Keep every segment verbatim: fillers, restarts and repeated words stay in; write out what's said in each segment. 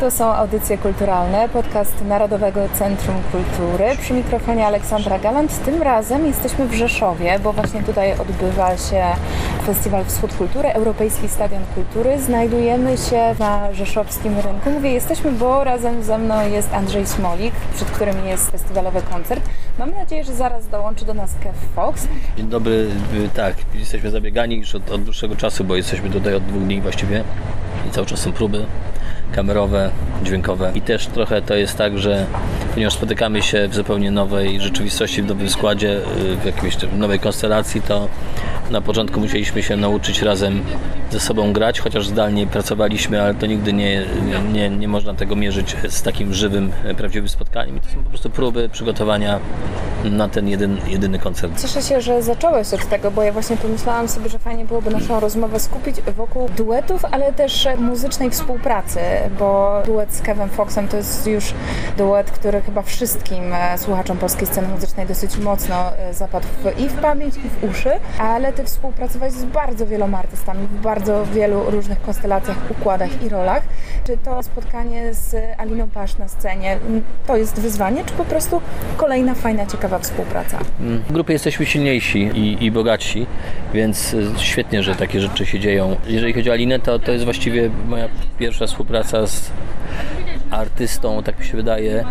To są Audycje Kulturalne, podcast Narodowego Centrum Kultury. Przy mikrofonie Aleksandra Galant. Tym razem jesteśmy w Rzeszowie, bo właśnie tutaj odbywa się Festiwal Wschód Kultury, Europejski Stadion Kultury. Znajdujemy się na rzeszowskim rynku. Mówię jesteśmy, bo razem ze mną jest Andrzej Smolik, przed którym jest festiwalowy koncert. Mamy nadzieję, że zaraz dołączy do nas Kevin Fox. Dzień dobry, tak, jesteśmy zabiegani już od, od dłuższego czasu, bo jesteśmy tutaj od dwóch dni właściwie i cały czas są próby kamerowe, dźwiękowe i też trochę to jest tak, że ponieważ spotykamy się w zupełnie nowej rzeczywistości, w nowym składzie, w jakiejś nowej konstelacji, to na początku musieliśmy się nauczyć razem ze sobą grać, chociaż zdalnie pracowaliśmy, ale to nigdy nie, nie, nie można tego mierzyć z takim żywym, prawdziwym spotkaniem. I to są po prostu próby przygotowania na ten jeden, jedyny koncert. Cieszę się, że zacząłeś od tego, bo ja właśnie pomyślałam sobie, że fajnie byłoby naszą rozmowę skupić wokół duetów, ale też muzycznej współpracy, bo duet z Kevin Foxem to jest już duet, który chyba wszystkim słuchaczom polskiej sceny muzycznej dosyć mocno zapadł w, i w pamięć, i w uszy, ale ty współpracowałeś z bardzo wieloma artystami, w bardzo wielu różnych konstelacjach, układach i rolach. Czy to spotkanie z Aliną Pasz na scenie to jest wyzwanie, czy po prostu kolejna fajna, ciekawa współpraca? W grupie jesteśmy silniejsi i, i bogatsi, więc świetnie, że takie rzeczy się dzieją. Jeżeli chodzi o Alinę, to, to jest właściwie moja pierwsza współpraca z artystą, tak mi się wydaje,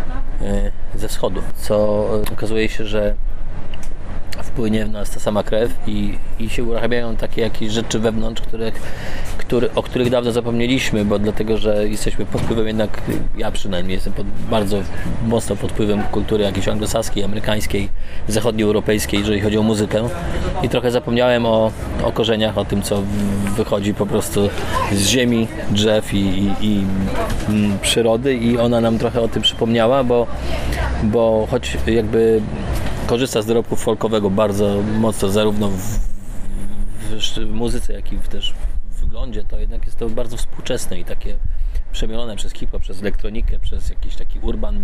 ze wschodu, co okazuje się, że wpłynie w nas ta sama krew i, i się uruchamiają takie jakieś rzeczy wewnątrz, które, które, o których dawno zapomnieliśmy, bo dlatego, że jesteśmy pod wpływem jednak, ja przynajmniej jestem pod, bardzo mocno pod wpływem kultury jakiejś anglosaskiej, amerykańskiej, zachodnioeuropejskiej, jeżeli chodzi o muzykę i trochę zapomniałem o, o korzeniach, o tym, co wychodzi po prostu z ziemi, drzew i, i, i przyrody i ona nam trochę o tym przypomniała, bo, bo choć jakby korzysta z dorobku folkowego bardzo mocno, zarówno w, w, w muzyce, jak i w, też w wyglądzie, to jednak jest to bardzo współczesne i takie przemielone przez hip-hop, przez elektronikę, przez jakiś taki urban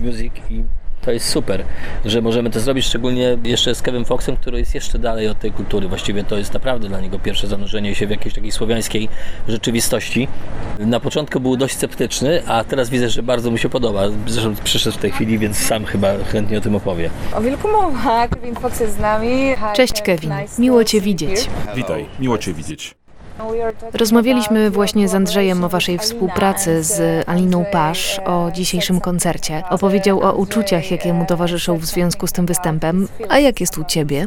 music i to jest super, że możemy to zrobić, szczególnie jeszcze z Kevin Foxem, który jest jeszcze dalej od tej kultury. Właściwie to jest naprawdę dla niego pierwsze zanurzenie się w jakiejś takiej słowiańskiej rzeczywistości. Na początku był dość sceptyczny, a teraz widzę, że bardzo mu się podoba. Zresztą przyszedł w tej chwili, więc sam chyba chętnie o tym opowie. O wielku mowa, Kevin Fox jest z nami. Cześć Kevin, miło Cię widzieć. Witaj, miło Cię widzieć. Rozmawialiśmy właśnie z Andrzejem o waszej współpracy z Aliną Pasz, o dzisiejszym koncercie. Opowiedział o uczuciach, jakie mu towarzyszą w związku z tym występem. A jak jest u ciebie?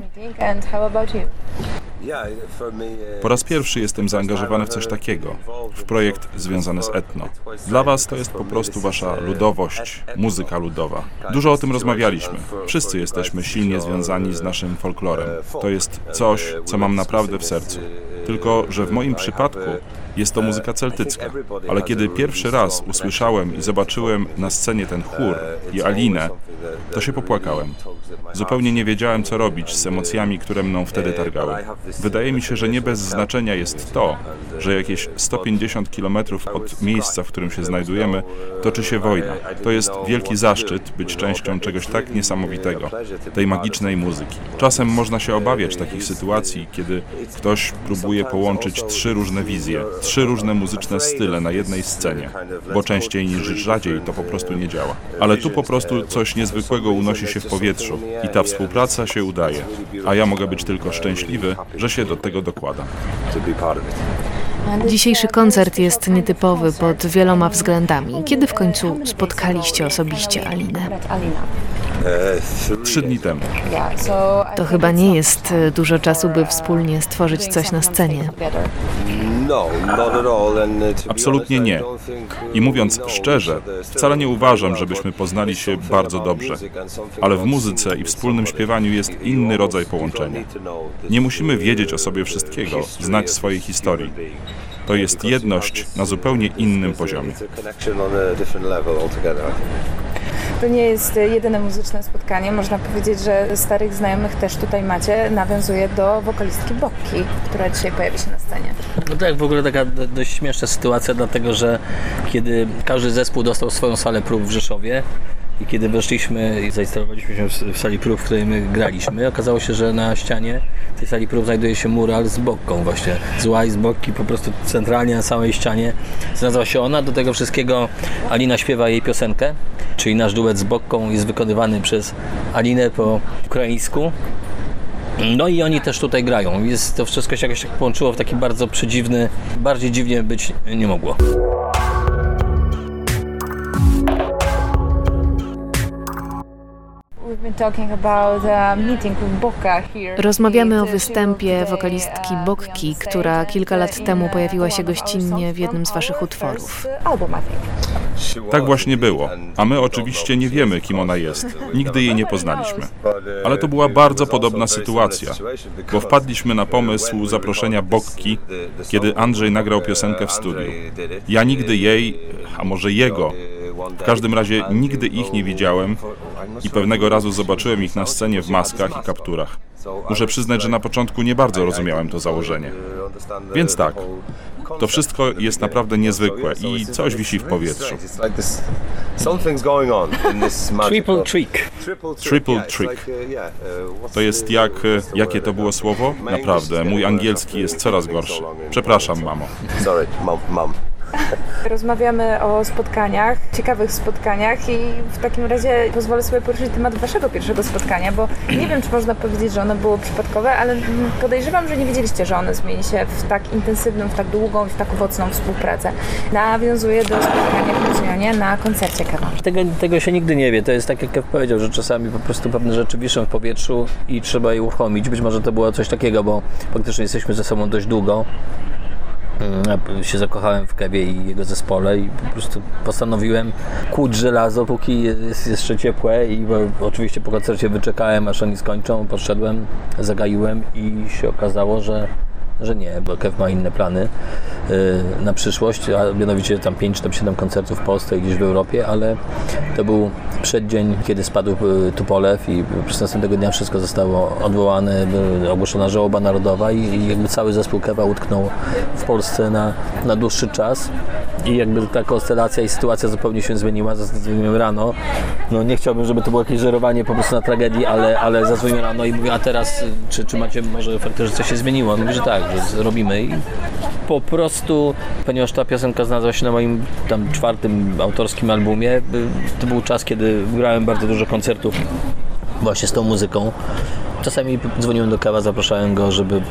Po raz pierwszy jestem zaangażowany w coś takiego, w projekt związany z etno. Dla was to jest po prostu wasza ludowość, muzyka ludowa. Dużo o tym rozmawialiśmy. Wszyscy jesteśmy silnie związani z naszym folklorem. To jest coś, co mam naprawdę w sercu. Tylko że w moim przypadku jest to muzyka celtycka, ale kiedy pierwszy raz usłyszałem i zobaczyłem na scenie ten chór i Alinę, to się popłakałem. Zupełnie nie wiedziałem, co robić z emocjami, które mną wtedy targały. Wydaje mi się, że nie bez znaczenia jest to, że jakieś sto pięćdziesiąt kilometrów od miejsca, w którym się znajdujemy, toczy się wojna. To jest wielki zaszczyt być częścią czegoś tak niesamowitego, tej magicznej muzyki. Czasem można się obawiać takich sytuacji, kiedy ktoś próbuje połączyć trzy różne wizje, trzy różne muzyczne style na jednej scenie, bo częściej niż rzadziej to po prostu nie działa. Ale tu po prostu coś niezwykłego unosi się w powietrzu i ta współpraca się udaje, a ja mogę być tylko szczęśliwy, że się do tego dokładam. Dzisiejszy koncert jest nietypowy pod wieloma względami. Kiedy w końcu spotkaliście osobiście Alinę? Trzy dni temu. To chyba nie jest dużo czasu, by wspólnie stworzyć coś na scenie. Absolutnie nie. I mówiąc szczerze, wcale nie uważam, żebyśmy poznali się bardzo dobrze. Ale w muzyce i wspólnym śpiewaniu jest inny rodzaj połączenia. Nie musimy wiedzieć o sobie wszystkiego, znać swojej historii. To jest jedność na zupełnie innym poziomie. To nie jest jedyne muzyczne spotkanie. Można powiedzieć, że starych znajomych też tutaj macie. Nawiązuje do wokalistki Bokki, która dzisiaj pojawi się na scenie. No tak, w ogóle taka dość śmieszna sytuacja, dlatego że kiedy każdy zespół dostał swoją salę prób w Rzeszowie, I kiedy weszliśmy i zainstalowaliśmy się w sali prób, w której my graliśmy, okazało się, że na ścianie tej sali prób znajduje się mural z Bokką właśnie. Zła i z Bokki po prostu centralnie na całej ścianie znalazła się ona. Do tego wszystkiego Alina śpiewa jej piosenkę, czyli nasz duet z Bokką jest wykonywany przez Alinę po ukraińsku. No i oni też tutaj grają. Jest, to wszystko się jakoś tak połączyło w taki bardzo przedziwny, bardziej dziwnie być nie mogło. Rozmawiamy o występie wokalistki Bokki, która kilka lat temu pojawiła się gościnnie w jednym z waszych utworów. Tak właśnie było, a my oczywiście nie wiemy, kim ona jest. Nigdy jej nie poznaliśmy. Ale to była bardzo podobna sytuacja, bo wpadliśmy na pomysł zaproszenia Bokki, kiedy Andrzej nagrał piosenkę w studiu. Ja nigdy jej, a może jego, w każdym razie nigdy ich nie widziałem i pewnego razu zobaczyłem ich na scenie w maskach i kapturach. Muszę przyznać, że na początku nie bardzo rozumiałem to założenie. Więc tak, to wszystko jest naprawdę niezwykłe i coś wisi w powietrzu. Triple trick. Triple trick. To jest jak... Jakie to było słowo? Naprawdę, mój angielski jest coraz gorszy. Przepraszam, mamo. Sorry, mom. Rozmawiamy o spotkaniach, ciekawych spotkaniach i w takim razie pozwolę sobie poruszyć temat waszego pierwszego spotkania, bo nie wiem, czy można powiedzieć, że ono było przypadkowe, ale podejrzewam, że nie wiedzieliście, że ono zmieni się w tak intensywną, w tak długą i w tak owocną współpracę. Nawiązuje do spotkania w Poznaniu na koncercie Kevina. Tego, tego się nigdy nie wie. To jest tak, jak Kev powiedział, że czasami po prostu pewne rzeczy wiszą w powietrzu i trzeba je uruchomić. Być może to było coś takiego, bo faktycznie jesteśmy ze sobą dość długo. Ja się zakochałem w Kevie i jego zespole i po prostu postanowiłem kłuć żelazo, póki jest jeszcze ciepłe i oczywiście po koncercie wyczekałem, aż oni skończą, poszedłem, zagaiłem i się okazało, że, że nie, bo Kev ma inne plany na przyszłość, a mianowicie tam pięć czy siedem koncertów w Polsce i gdzieś w Europie, ale to był przeddzień, kiedy spadł Tupolew i przez następnego dnia wszystko zostało odwołane, ogłoszona żałoba narodowa i jakby cały zespół Kewa utknął w Polsce na, na dłuższy czas i jakby ta konstelacja i sytuacja zupełnie się zmieniła. Zadzwoniłem rano, no nie chciałbym, żeby to było jakieś żerowanie po prostu na tragedii, ale, ale zadzwoniłem rano i mówię, a teraz czy, czy macie może fakty, że coś się zmieniło? Mówię, że tak, że zrobimy i po prostu, ponieważ ta piosenka znalazła się na moim tam czwartym autorskim albumie, to był czas, kiedy grałem bardzo dużo koncertów właśnie z tą muzyką. Czasami dzwoniłem do Kewa, zapraszałem go, żeby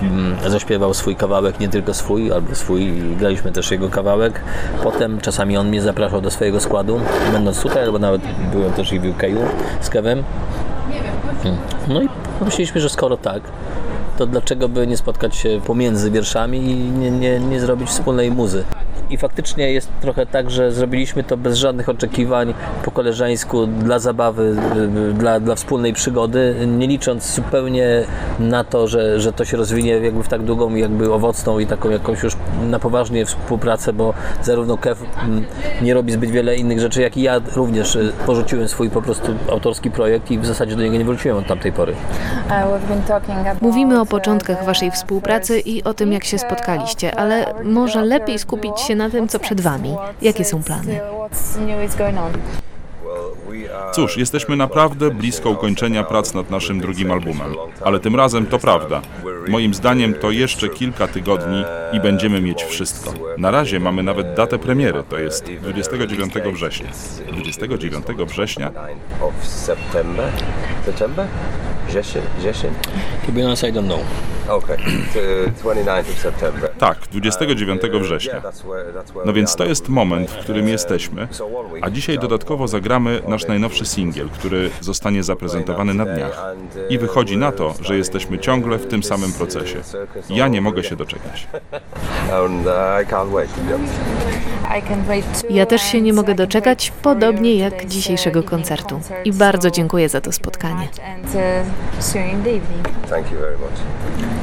zaśpiewał swój kawałek, nie tylko swój, albo swój, graliśmy też jego kawałek. Potem czasami on mnie zapraszał do swojego składu, będąc tutaj, albo nawet byłem też i w U K z Kevem. No i myśleliśmy, że skoro tak, to dlaczego by nie spotkać się pomiędzy wierszami i nie, nie, nie zrobić wspólnej muzy. I faktycznie jest trochę tak, że zrobiliśmy to bez żadnych oczekiwań, po koleżeńsku, dla zabawy, dla, dla wspólnej przygody, nie licząc zupełnie na to, że, że to się rozwinie jakby w tak długą, jakby owocną i taką jakąś już na poważnie współpracę, bo zarówno Kev nie robi zbyt wiele innych rzeczy, jak i ja również porzuciłem swój po prostu autorski projekt i w zasadzie do niego nie wróciłem od tamtej pory. Mówimy o początkach waszej współpracy i o tym, jak się spotkaliście, ale może lepiej skupić się na tym, co przed wami. Jakie są plany? Cóż, jesteśmy naprawdę blisko ukończenia prac nad naszym drugim albumem. Ale tym razem to prawda. Moim zdaniem to jeszcze kilka tygodni i będziemy mieć wszystko. Na razie mamy nawet datę premiery, to jest dwudziestego dziewiątego września. dwudziestego dziewiątego września? To be honest, I don't know. Tak, dwudziestego dziewiątego września. No więc to jest moment, w którym jesteśmy, a dzisiaj dodatkowo zagramy nasz najnowszy singiel, który zostanie zaprezentowany na dniach. I wychodzi na to, że jesteśmy ciągle w tym samym procesie. Ja nie mogę się doczekać. Ja też się nie mogę doczekać, podobnie jak dzisiejszego koncertu. I bardzo dziękuję za to spotkanie.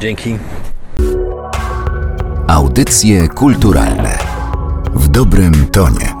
Dzięki. Audycje kulturalne w dobrym tonie.